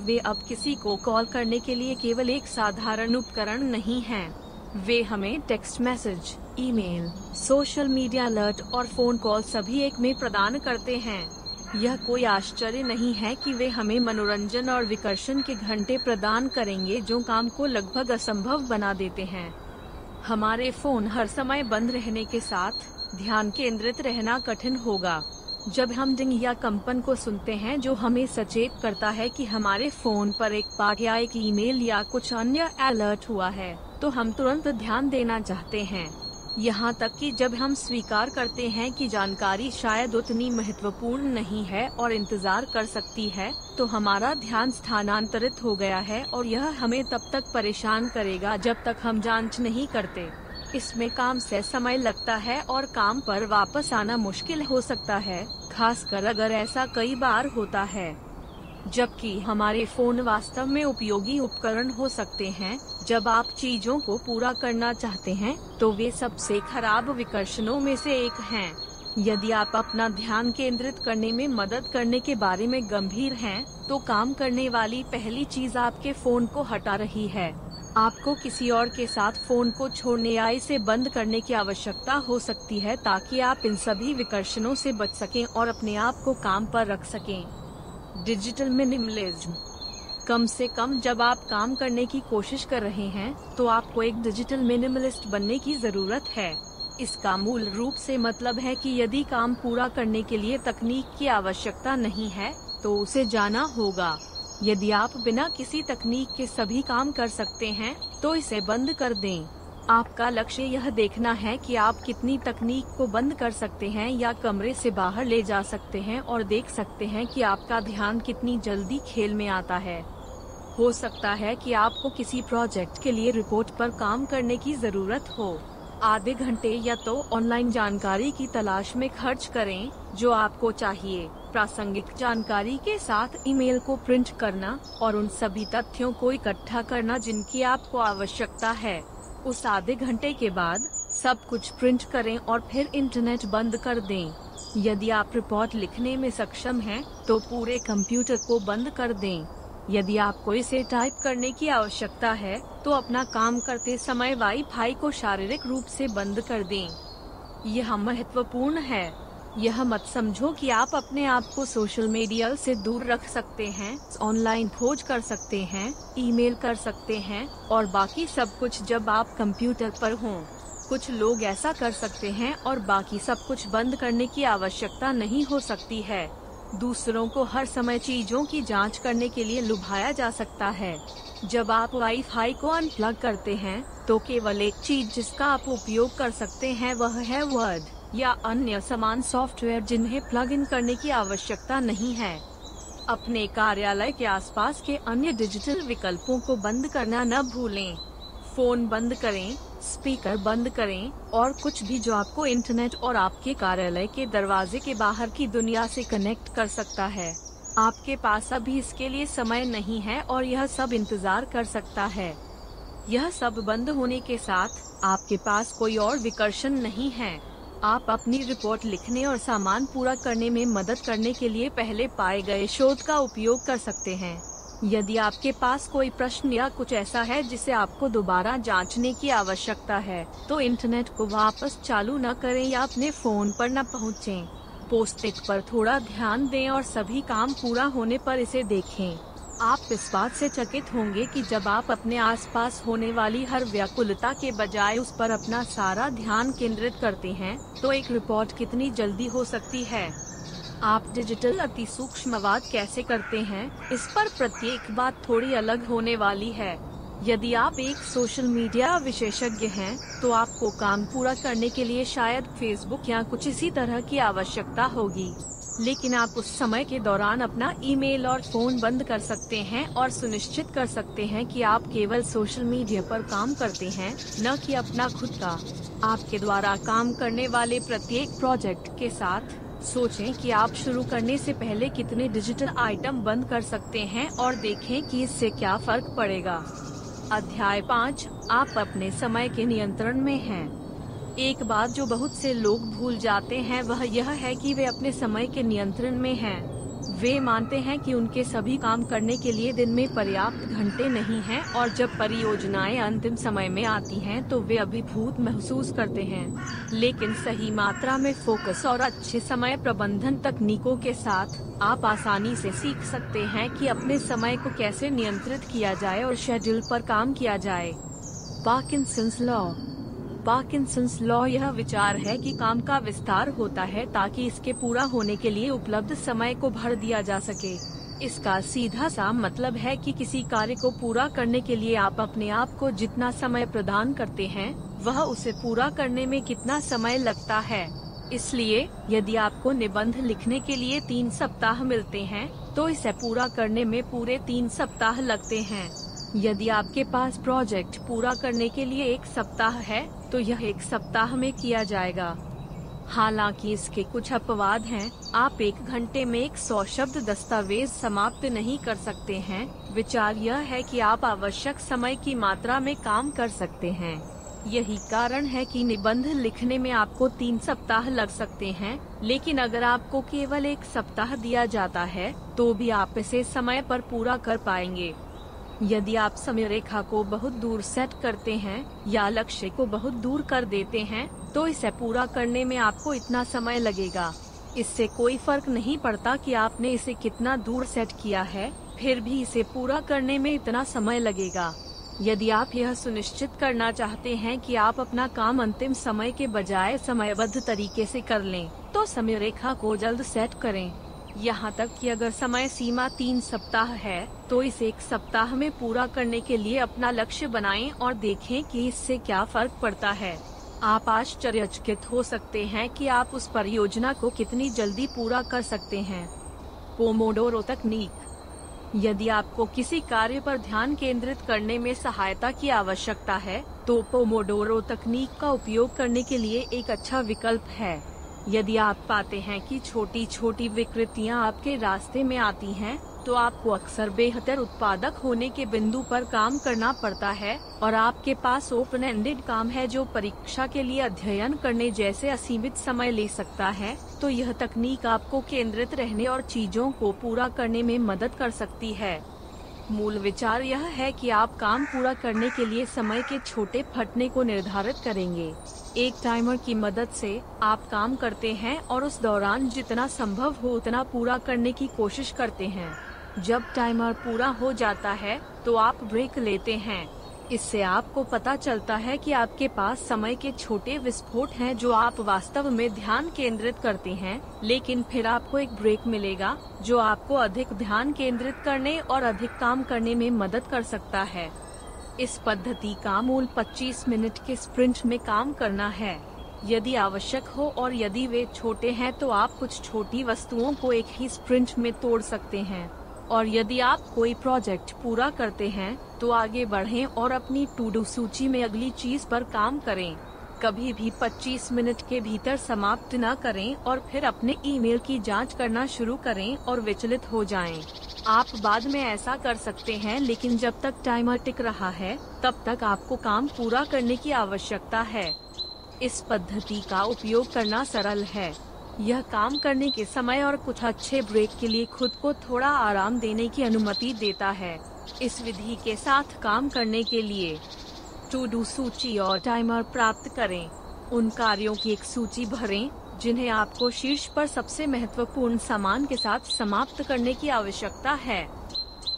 वे अब किसी को कॉल करने के लिए केवल एक साधारण उपकरण नहीं हैं। वे हमें text message, email, social media alert और फोन कॉल सभी एक में प्रदान करते हैं। यह कोई आश्चर्य नहीं है कि वे हमें मनोरंजन और विकर्षण के घंटे प्रदान करेंगे जो काम को लगभग असंभव बना देते हैं। हमारे फोन हर समय बंद रहने के साथ ध्यान केंद्रित रहना कठिन होगा। जब हम डिंग या कंपन को सुनते हैं जो हमें सचेत करता है कि हमारे फोन पर एक पाठ या एक ईमेल या कुछ अन्य अलर्ट हुआ है, तो हम तुरंत ध्यान देना चाहते हैं। यहाँ तक कि जब हम स्वीकार करते हैं कि जानकारी शायद उतनी महत्वपूर्ण नहीं है और इंतजार कर सकती है, तो हमारा ध्यान स्थानांतरित हो गया है और यह हमें तब तक परेशान करेगा जब तक हम जांच नहीं करते। इसमें काम से समय लगता है और काम पर वापस आना मुश्किल हो सकता है, खासकर अगर ऐसा कई बार होता है। जबकि हमारे फोन वास्तव में उपयोगी उपकरण हो सकते हैं, जब आप चीजों को पूरा करना चाहते हैं, तो वे सबसे खराब विकर्षणों में से एक हैं। यदि आप अपना ध्यान केंद्रित करने में मदद करने के बारे में गंभीर हैं, तो काम करने वाली पहली चीज आपके फोन को हटा रही है। आपको किसी और के साथ फोन को छोड़ने या इसे बंद करने की आवश्यकता हो सकती है ताकि आप इन सभी विकर्षणों से बच सकें और अपने आप को काम पर रख सकें। Digital minimalism. कम से कम जब आप काम करने की कोशिश कर रहे हैं तो आपको एक डिजिटल मिनिमलिस्ट बनने की जरूरत है। इसका मूल रूप से मतलब है कि यदि काम पूरा करने के लिए तकनीक की आवश्यकता नहीं है तो उसे जाना होगा। यदि आप बिना किसी तकनीक के सभी काम कर सकते हैं तो इसे बंद कर दें। आपका लक्ष्य यह देखना है कि आप कितनी तकनीक को बंद कर सकते हैं या कमरे से बाहर ले जा सकते हैं और देख सकते हैं कि आपका ध्यान कितनी जल्दी खेल में आता है। हो सकता है कि आपको किसी प्रोजेक्ट के लिए रिपोर्ट पर काम करने की जरूरत हो। आधे घंटे या तो ऑनलाइन जानकारी की तलाश में खर्च करें जो आपको चाहिए, प्रासंगिक जानकारी के साथ ईमेल को प्रिंट करना और उन सभी तथ्यों को इकट्ठा करना जिनकी आपको आवश्यकता है। उस आधे घंटे के बाद सब कुछ प्रिंट करें और फिर इंटरनेट बंद कर दें। यदि आप रिपोर्ट लिखने में सक्षम हैं, तो पूरे कंप्यूटर को बंद कर दें। यदि आपको इसे टाइप करने की आवश्यकता है तो अपना काम करते समय वाईफाई को शारीरिक रूप से बंद कर दें। यह महत्वपूर्ण है। यह मत समझो कि आप अपने आप को सोशल मीडिया से दूर रख सकते हैं। ऑनलाइन खोज कर सकते हैं, ईमेल कर सकते हैं और बाकी सब कुछ जब आप कंप्यूटर पर हों। कुछ लोग ऐसा कर सकते हैं और बाकी सब कुछ बंद करने की आवश्यकता नहीं हो सकती है। दूसरों को हर समय चीजों की जांच करने के लिए लुभाया जा सकता है। जब आप वाईफाई को अनप्लग करते हैं तो केवल एक चीज जिसका आप उपयोग कर सकते हैं वह है वर्ड या अन्य समान सॉफ्टवेयर जिन्हें प्लग इन करने की आवश्यकता नहीं है। अपने कार्यालय के आसपास के अन्य डिजिटल विकल्पों को बंद करना न भूलें। फोन बंद करें, स्पीकर बंद करें और कुछ भी जो आपको इंटरनेट और आपके कार्यालय के दरवाजे के बाहर की दुनिया से कनेक्ट कर सकता है। आपके पास अभी इसके लिए समय नहीं है और यह सब इंतजार कर सकता है। यह सब बंद होने के साथ आपके पास कोई और विकर्षण नहीं है। आप अपनी रिपोर्ट लिखने और सामान पूरा करने में मदद करने के लिए पहले पाए गए स्रोत का उपयोग कर सकते हैं। यदि आपके पास कोई प्रश्न या कुछ ऐसा है जिसे आपको दोबारा जांचने की आवश्यकता है तो इंटरनेट को वापस चालू न करें या अपने फोन पर न पहुंचें। पोस्ट-इट पर थोड़ा ध्यान दें और सभी काम पूरा होने पर इसे देखें। आप इस बात से चकित होंगे कि जब आप अपने आसपास होने वाली हर व्याकुलता के बजाय उस पर अपना सारा ध्यान केंद्रित करते हैं तो एक रिपोर्ट कितनी जल्दी हो सकती है। आप डिजिटल अति सूक्ष्मवाद कैसे करते हैं, इस पर प्रत्येक बात थोड़ी अलग होने वाली है। यदि आप एक सोशल मीडिया विशेषज्ञ हैं, तो आपको काम पूरा करने के लिए शायद फेसबुक या कुछ इसी तरह की आवश्यकता होगी, लेकिन आप उस समय के दौरान अपना ईमेल और फोन बंद कर सकते हैं और सुनिश्चित कर सकते हैं कि आप केवल सोशल मीडिया पर काम करते हैं, न कि अपना खुद का। आपके द्वारा काम करने वाले प्रत्येक प्रोजेक्ट के साथ सोचें कि आप शुरू करने से पहले कितने डिजिटल आइटम बंद कर सकते हैं और देखें कि इससे क्या फर्क पड़ेगा। अध्याय पाँच, आप अपने समय के नियंत्रण में हैं। एक बात जो बहुत से लोग भूल जाते हैं वह यह है कि वे अपने समय के नियंत्रण में हैं। वे मानते हैं कि उनके सभी काम करने के लिए दिन में पर्याप्त घंटे नहीं हैं और जब परियोजनाएं अंतिम समय में आती हैं तो वे अभिभूत महसूस करते हैं। लेकिन सही मात्रा में फोकस और अच्छे समय प्रबंधन तकनीकों के साथ आप आसानी से सीख सकते हैं कि अपने समय को कैसे नियंत्रित किया जाए और शेड्यूल पर काम किया जाए। पार्किंसंस लॉ पार्किंसंस लॉ यह विचार है कि काम का विस्तार होता है ताकि इसके पूरा होने के लिए उपलब्ध समय को भर दिया जा सके। इसका सीधा सा मतलब है कि किसी कार्य को पूरा करने के लिए आप अपने आप को जितना समय प्रदान करते हैं वह उसे पूरा करने में कितना समय लगता है। इसलिए यदि आपको निबंध लिखने के लिए तीन सप्ताह मिलते हैं तो इसे पूरा करने में पूरे तीन सप्ताह लगते हैं। यदि आपके पास प्रोजेक्ट पूरा करने के लिए एक सप्ताह है तो यह एक सप्ताह में किया जाएगा। हालांकि इसके कुछ अपवाद हैं। आप एक घंटे में एक सौ शब्द दस्तावेज समाप्त नहीं कर सकते हैं। विचार यह है कि आप आवश्यक समय की मात्रा में काम कर सकते हैं। यही कारण है कि निबंध लिखने में आपको तीन सप्ताह लग सकते हैं, लेकिन अगर आपको केवल एक सप्ताह दिया जाता है तो भी आप इसे समय पर पूरा कर पाएंगे। यदि आप समय रेखा को बहुत दूर सेट करते हैं या लक्ष्य को बहुत दूर कर देते हैं तो इसे पूरा करने में आपको इतना समय लगेगा। इससे कोई फर्क नहीं पड़ता कि आपने इसे कितना दूर सेट किया है, फिर भी इसे पूरा करने में इतना समय लगेगा। यदि आप यह सुनिश्चित करना चाहते हैं कि आप अपना काम अंतिम समय के बजाय समयबद्ध तरीके से कर लें, तो समय रेखा को जल्द सेट करें। यहाँ तक कि अगर समय सीमा तीन सप्ताह है तो इसे एक सप्ताह में पूरा करने के लिए अपना लक्ष्य बनाएं और देखें कि इससे क्या फर्क पड़ता है। आप आश्चर्यचकित हो सकते हैं कि आप उस परियोजना को कितनी जल्दी पूरा कर सकते हैं। पोमोडोरो तकनीक यदि आपको किसी कार्य पर ध्यान केंद्रित करने में सहायता की आवश्यकता है तो पोमोडोरो तकनीक का उपयोग करने के लिए एक अच्छा विकल्प है। यदि आप पाते हैं कि छोटी छोटी विकृतियां आपके रास्ते में आती हैं, तो आपको अक्सर बेहतर उत्पादक होने के बिंदु पर काम करना पड़ता है और आपके पास ओपन एंडेड काम है जो परीक्षा के लिए अध्ययन करने जैसे असीमित समय ले सकता है। तो यह तकनीक आपको केंद्रित रहने और चीजों को पूरा करने में मदद कर सकती है। मूल विचार यह है कि आप काम पूरा करने के लिए समय के छोटे फटने को निर्धारित करेंगे। एक टाइमर की मदद से आप काम करते हैं और उस दौरान जितना संभव हो उतना पूरा करने की कोशिश करते हैं। जब टाइमर पूरा हो जाता है तो आप ब्रेक लेते हैं। इससे आपको पता चलता है कि आपके पास समय के छोटे विस्फोट हैं जो आप वास्तव में ध्यान केंद्रित करते हैं, लेकिन फिर आपको एक ब्रेक मिलेगा जो आपको अधिक ध्यान केंद्रित करने और अधिक काम करने में मदद कर सकता है। इस पद्धति का मूल पच्चीस मिनट के स्प्रिंट में काम करना है। यदि आवश्यक हो और यदि वे छोटे हैं तो आप कुछ छोटी वस्तुओं को एक ही स्प्रिंट में तोड़ सकते हैं। और यदि आप कोई प्रोजेक्ट पूरा करते हैं तो आगे बढ़ें और अपनी टू डू सूची में अगली चीज पर काम करें। कभी भी पच्चीस मिनट के भीतर समाप्त न करें और फिर अपने ईमेल की जांच करना शुरू करें और विचलित हो जाएं। आप बाद में ऐसा कर सकते हैं, लेकिन जब तक टाइमर टिक रहा है तब तक आपको काम पूरा करने की आवश्यकता है। इस पद्धति का उपयोग करना सरल है। यह काम करने के समय और कुछ अच्छे ब्रेक के लिए खुद को थोड़ा आराम देने की अनुमति देता है। इस विधि के साथ काम करने के लिए टू डू सूची और टाइमर प्राप्त करें। उन कार्यों की एक सूची भरें जिन्हें आपको शीर्ष पर सबसे महत्वपूर्ण सामान के साथ समाप्त करने की आवश्यकता है।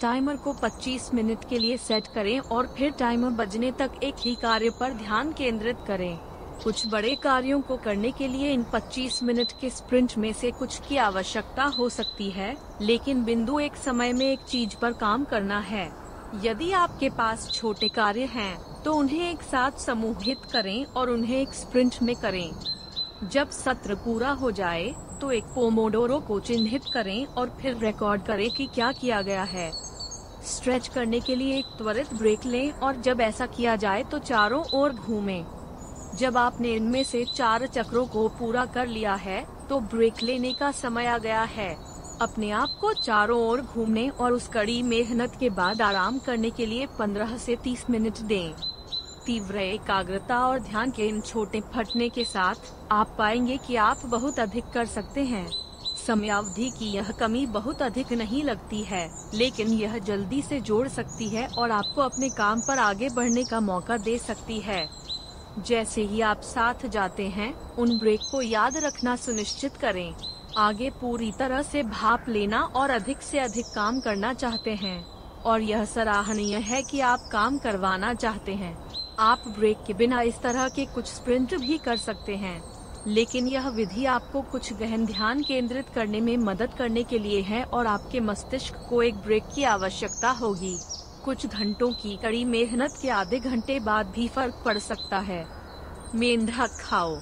टाइमर को पच्चीस मिनट के लिए सेट करें और फिर टाइमर बजने तक एक ही कार्य पर ध्यान केंद्रित करें। कुछ बड़े कार्यों को करने के लिए इन पच्चीस मिनट के स्प्रिंट में से कुछ की आवश्यकता हो सकती है, लेकिन बिंदु एक समय में एक चीज पर काम करना है। यदि आपके पास छोटे कार्य हैं, तो उन्हें एक साथ समूहित करें और उन्हें एक स्प्रिंट में करें। जब सत्र पूरा हो जाए तो एक पोमोडोरो को चिन्हित करें और फिर रिकॉर्ड करें कि क्या किया गया है। स्ट्रेच करने के लिए एक त्वरित ब्रेक लें और जब ऐसा किया जाए तो चारों ओर घूमें। जब आपने इनमें से चार चक्रों को पूरा कर लिया है तो ब्रेक लेने का समय आ गया है। अपने आप को चारों ओर घूमने और उस कड़ी मेहनत के बाद आराम करने के लिए पंद्रह से तीस मिनट दें। तीव्र एकाग्रता और ध्यान के इन छोटे फटने के साथ आप पाएंगे कि आप बहुत अधिक कर सकते हैं। समयावधि की यह कमी बहुत अधिक नहीं लगती है, लेकिन यह जल्दी से जोड़ सकती है और आपको अपने काम पर आगे बढ़ने का मौका दे सकती है। जैसे ही आप साथ जाते हैं उन ब्रेक को याद रखना सुनिश्चित करें। आगे पूरी तरह से भाप लेना और अधिक से अधिक काम करना चाहते हैं और यह सराहनीय है कि आप काम करवाना चाहते हैं। आप ब्रेक के बिना इस तरह के कुछ स्प्रिंट भी कर सकते हैं, लेकिन यह विधि आपको कुछ गहन ध्यान केंद्रित करने में मदद करने के लिए है और आपके मस्तिष्क को एक ब्रेक की आवश्यकता होगी। कुछ घंटों की कड़ी मेहनत के आधे घंटे बाद भी फर्क पड़ सकता है। मेंढक खाओ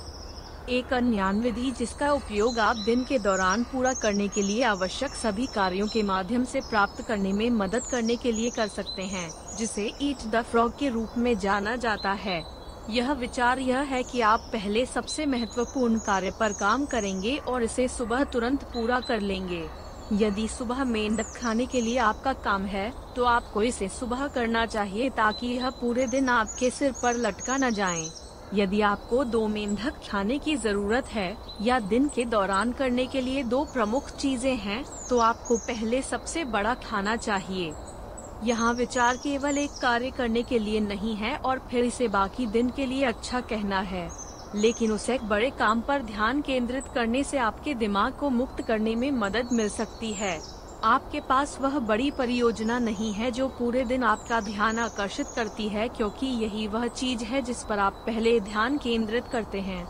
एक अन्य विधि जिसका उपयोग आप दिन के दौरान पूरा करने के लिए आवश्यक सभी कार्यों के माध्यम से प्राप्त करने में मदद करने के लिए कर सकते हैं, जिसे ईट द फ्रॉग के रूप में जाना जाता है। यह विचार यह है कि आप पहले सबसे महत्वपूर्ण कार्य पर काम करेंगे और इसे सुबह तुरंत पूरा कर लेंगे। यदि सुबह मेंढक खाने के लिए आपका काम है तो आपको इसे सुबह करना चाहिए ताकि यह पूरे दिन आपके सिर पर लटका न जाए। यदि आपको दो मेंढक खाने की जरूरत है या दिन के दौरान करने के लिए दो प्रमुख चीजें हैं तो आपको पहले सबसे बड़ा खाना चाहिए। यहाँ विचार केवल एक कार्य करने के लिए नहीं है और फिर इसे बाकी दिन के लिए अच्छा कहना है, लेकिन उसे एक बड़े काम पर ध्यान केंद्रित करने से आपके दिमाग को मुक्त करने में मदद मिल सकती है। आपके पास वह बड़ी परियोजना नहीं है जो पूरे दिन आपका ध्यान आकर्षित करती है, क्योंकि यही वह चीज है जिस पर आप पहले ध्यान केंद्रित करते हैं।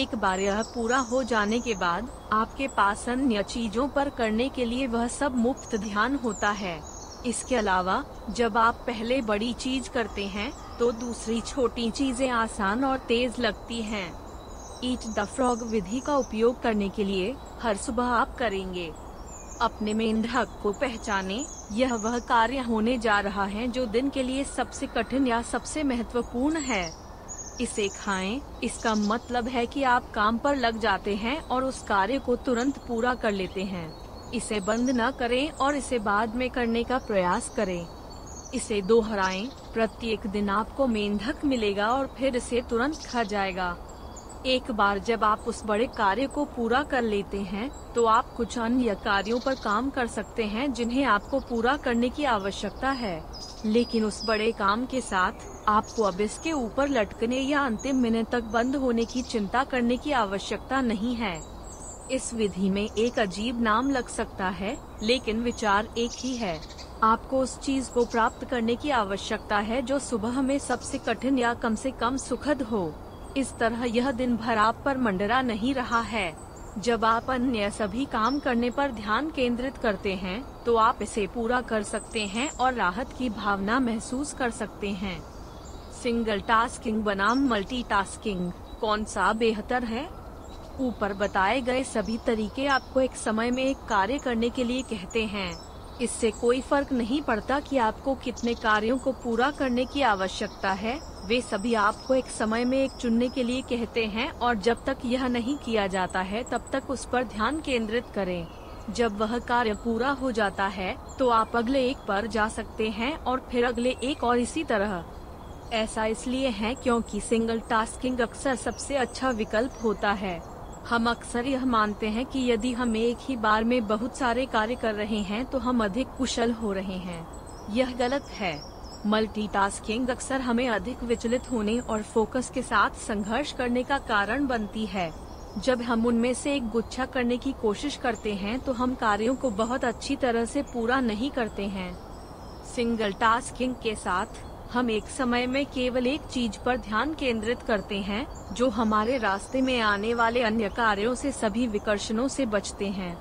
एक बार यह पूरा हो जाने के बाद आपके पास अन्य चीजों पर करने के लिए वह सब मुफ्त ध्यान होता है। इसके अलावा जब आप पहले बड़ी चीज करते हैं तो दूसरी छोटी चीजें आसान और तेज लगती हैं। ईट द फ्रॉग विधि का उपयोग करने के लिए हर सुबह आप करेंगे। अपने मेंढक को पहचानें। यह वह कार्य होने जा रहा है जो दिन के लिए सबसे कठिन या सबसे महत्वपूर्ण है। इसे खाएं। इसका मतलब है कि आप काम पर लग जाते हैं और उस कार्य को तुरंत पूरा कर लेते हैं। इसे बंद न करें और इसे बाद में करने का प्रयास करें। इसे दोहराएं। प्रत्येक दिन आपको मेंढक मिलेगा और फिर इसे तुरंत खा जाएगा। एक बार जब आप उस बड़े कार्य को पूरा कर लेते हैं तो आप कुछ अन्य कार्यों पर काम कर सकते हैं जिन्हें आपको पूरा करने की आवश्यकता है, लेकिन उस बड़े काम के साथ आपको अब इसके ऊपर लटकने या अंतिम मिनट तक बंद होने की चिंता करने की आवश्यकता नहीं है। इस विधि में एक अजीब नाम लग सकता है, लेकिन विचार एक ही है। आपको उस चीज को प्राप्त करने की आवश्यकता है जो सुबह में सबसे कठिन या कम से कम सुखद हो। इस तरह यह दिन भर आप पर मंडरा नहीं रहा है। जब आप अन्य सभी काम करने पर ध्यान केंद्रित करते हैं तो आप इसे पूरा कर सकते हैं और राहत की भावना महसूस कर सकते हैं। सिंगल टास्किंग बनाम मल्टीटास्किंग कौन सा बेहतर है? ऊपर बताए गए सभी तरीके आपको एक समय में एक कार्य करने के लिए कहते हैं। इससे कोई फर्क नहीं पड़ता कि आपको कितने कार्यों को पूरा करने की आवश्यकता है, वे सभी आपको एक समय में एक चुनने के लिए कहते हैं और जब तक यह नहीं किया जाता है तब तक उस पर ध्यान केंद्रित करें। जब वह कार्य पूरा हो जाता है तो आप अगले एक पर जा सकते हैं और फिर अगले एक और इसी तरह। ऐसा इसलिए है क्योंकि सिंगल टास्किंग अक्सर सबसे अच्छा विकल्प होता है। हम अक्सर यह मानते हैं कि यदि हम एक ही बार में बहुत सारे कार्य कर रहे हैं तो हम अधिक कुशल हो रहे हैं। यह गलत है। मल्टीटास्किंग अक्सर हमें अधिक विचलित होने और फोकस के साथ संघर्ष करने का कारण बनती है। जब हम उनमें से एक गुच्छा करने की कोशिश करते हैं तो हम कार्यों को बहुत अच्छी तरह से पूरा नहीं करते हैं। सिंगल टास्किंग के साथ हम एक समय में केवल एक चीज पर ध्यान केंद्रित करते हैं, जो हमारे रास्ते में आने वाले अन्य कार्यों से सभी विकर्षणों से बचते हैं।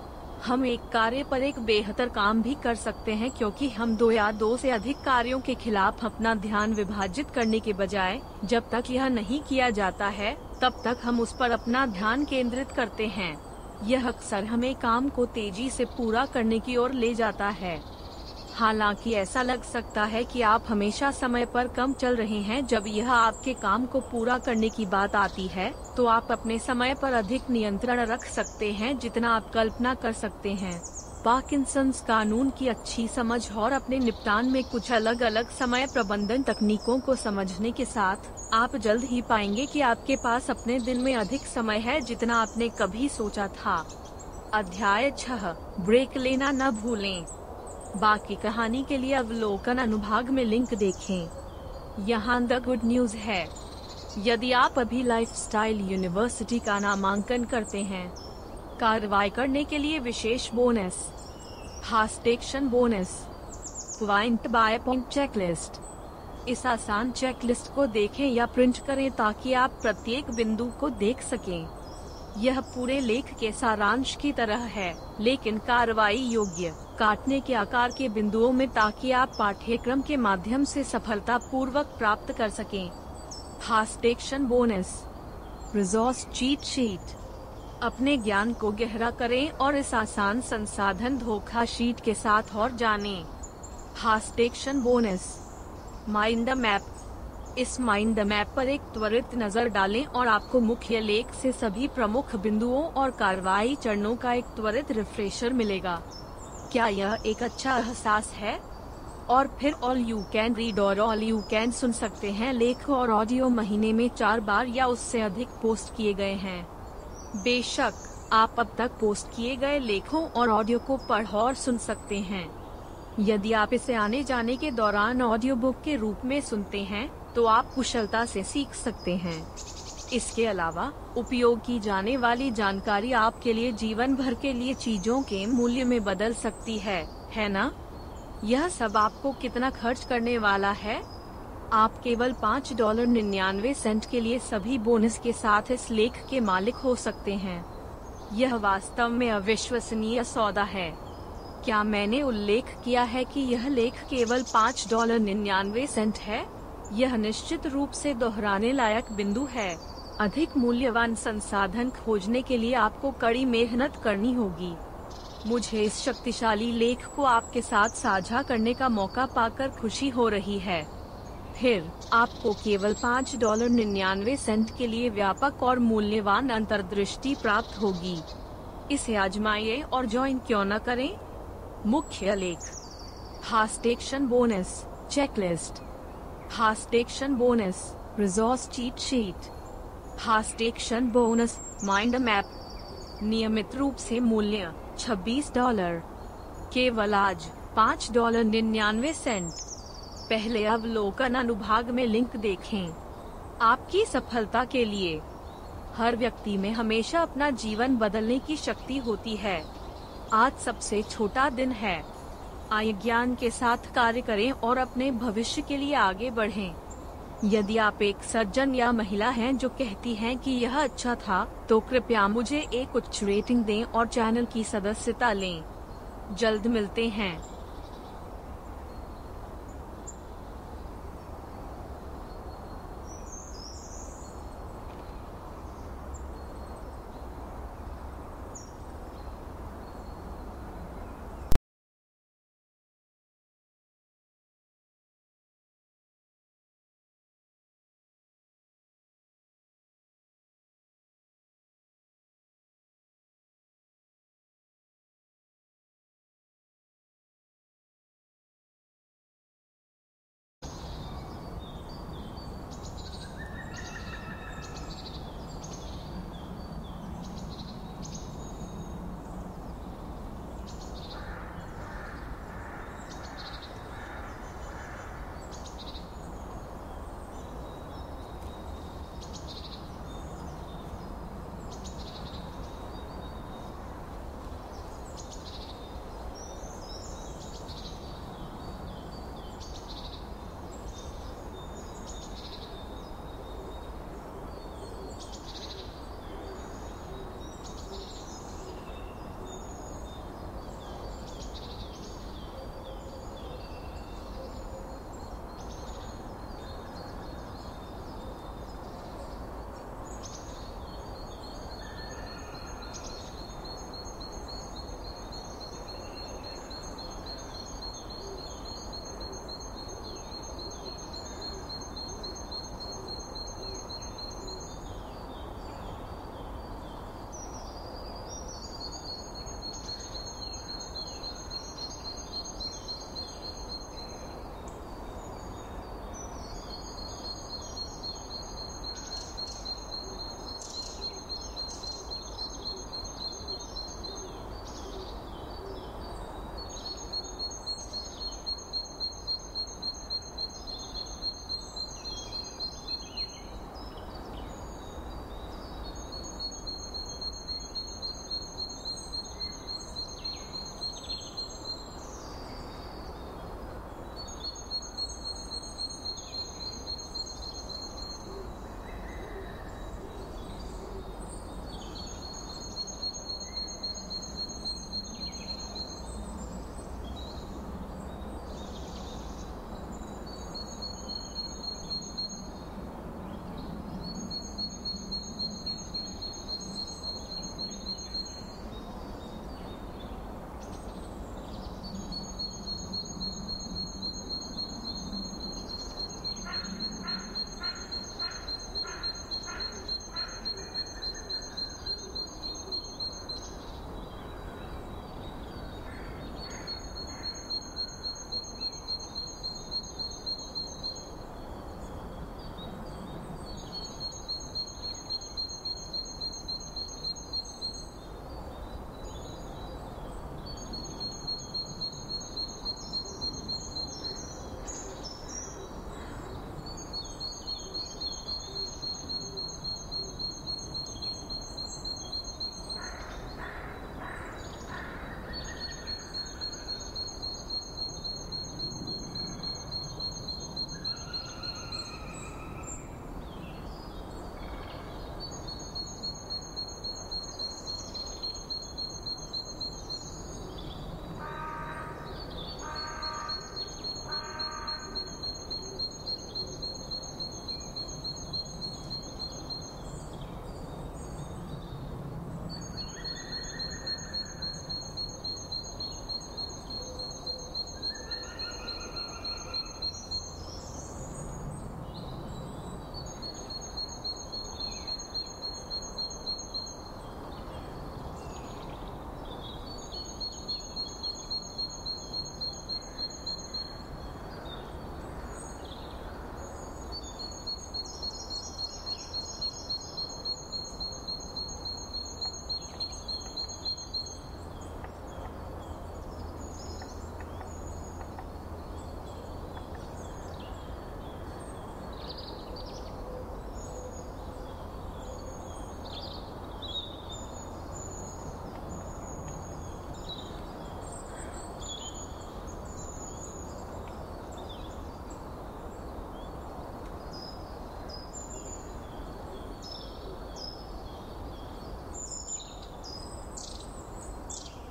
हम एक कार्य पर एक बेहतर काम भी कर सकते हैं क्योंकि हम दो या दो से अधिक कार्यों के खिलाफ अपना ध्यान विभाजित करने के बजाय, जब तक यह नहीं किया जाता है तब तक हम उस पर अपना ध्यान केंद्रित करते हैं। यह अक्सर हमें काम को तेजी से पूरा करने की ओर ले जाता है। हालांकि ऐसा लग सकता है कि आप हमेशा समय पर कम चल रहे हैं, जब यह आपके काम को पूरा करने की बात आती है तो आप अपने समय पर अधिक नियंत्रण रख सकते हैं जितना आप कल्पना कर सकते हैं। पार्किंसंस कानून की अच्छी समझ और अपने निपटान में कुछ अलग अलग समय प्रबंधन तकनीकों को समझने के साथ आप जल्द ही पाएंगे कि आपके पास अपने दिन में अधिक समय है जितना आपने कभी सोचा था। अध्याय छह ब्रेक लेना न भूलें। बाकी कहानी के लिए अवलोकन अनुभाग में लिंक देखें। यहाँ द गुड न्यूज है, यदि आप अभी लाइफस्टाइल यूनिवर्सिटी का नामांकन करते हैं, कार्रवाई करने के लिए विशेष bonus, fast action bonus, point by point checklist. इस आसान चेकलिस्ट को देखें या प्रिंट करें ताकि आप प्रत्येक बिंदु को देख सकें। यह पूरे लेख के सारांश की तरह है, लेकिन कार्रवाई योग्य काटने के आकार के बिंदुओं में, ताकि आप पाठ्यक्रम के माध्यम से सफलता पूर्वक प्राप्त कर सकें। Fast action bonus resource cheat sheet. अपने ज्ञान को गहरा करें और इस आसान संसाधन धोखा शीट के साथ और जानें। Fast action bonus mind the map. इस माइंड द मैप पर एक त्वरित नजर डालें और आपको मुख्य लेख से सभी प्रमुख बिंदुओं और कार्रवाई चरणों का एक त्वरित रिफ्रेशर मिलेगा। क्या यह एक अच्छा एहसास है? और फिर ऑल यू कैन रीड और ऑल यू कैन सुन सकते हैं। लेख और ऑडियो महीने में चार बार या उससे अधिक पोस्ट किए गए हैं। बेशक आप अब तक पोस्ट किए गए लेखों और ऑडियो को पढ़ और सुन सकते हैं। यदि आप इसे आने जाने के दौरान ऑडियो बुक के रूप में सुनते हैं तो आप कुशलता से सीख सकते हैं। इसके अलावा उपयोग की जाने वाली जानकारी आपके लिए जीवन भर के लिए चीजों के मूल्य में बदल सकती है, है ना? यह सब आपको कितना खर्च करने वाला है? आप केवल पाँच डॉलर निन्यानवे सेंट के लिए सभी बोनस के साथ इस लेख के मालिक हो सकते हैं। यह वास्तव में अविश्वसनीय सौदा है। क्या मैंने उल्लेख किया है कि यह लेख केवल पाँच डॉलर निन्यानवे सेंट है? यह निश्चित रूप से दोहराने लायक बिंदु है। अधिक मूल्यवान संसाधन खोजने के लिए आपको कड़ी मेहनत करनी होगी। मुझे इस शक्तिशाली लेख को आपके साथ साझा करने का मौका पाकर खुशी हो रही है। फिर आपको केवल पाँच डॉलर निन्यानवे सेंट के लिए व्यापक और मूल्यवान अंतर्दृष्टि प्राप्त होगी। इसे आजमाइए और ज्वाइन क्यों न करें। मुख्य लेख, fast action bonus, checklist, fast action bonus, resource cheat sheet, fast action bonus mind map, नियमित रूप से मूल्य छब्बीस डॉलर, केवल आज पाँच डॉलर निन्यानवे सेंट। पहले अवलोकन अनुभाग में लिंक देखें। आपकी सफलता के लिए हर व्यक्ति में हमेशा अपना जीवन बदलने की शक्ति होती है। आज सबसे छोटा दिन है। आय ज्ञान के साथ कार्य करें और अपने भविष्य के लिए आगे बढ़ें। यदि आप एक सज्जन या महिला हैं जो कहती हैं कि यह अच्छा था, तो कृपया मुझे एक उच्च रेटिंग दें और चैनल की सदस्यता लें। जल्द मिलते हैं।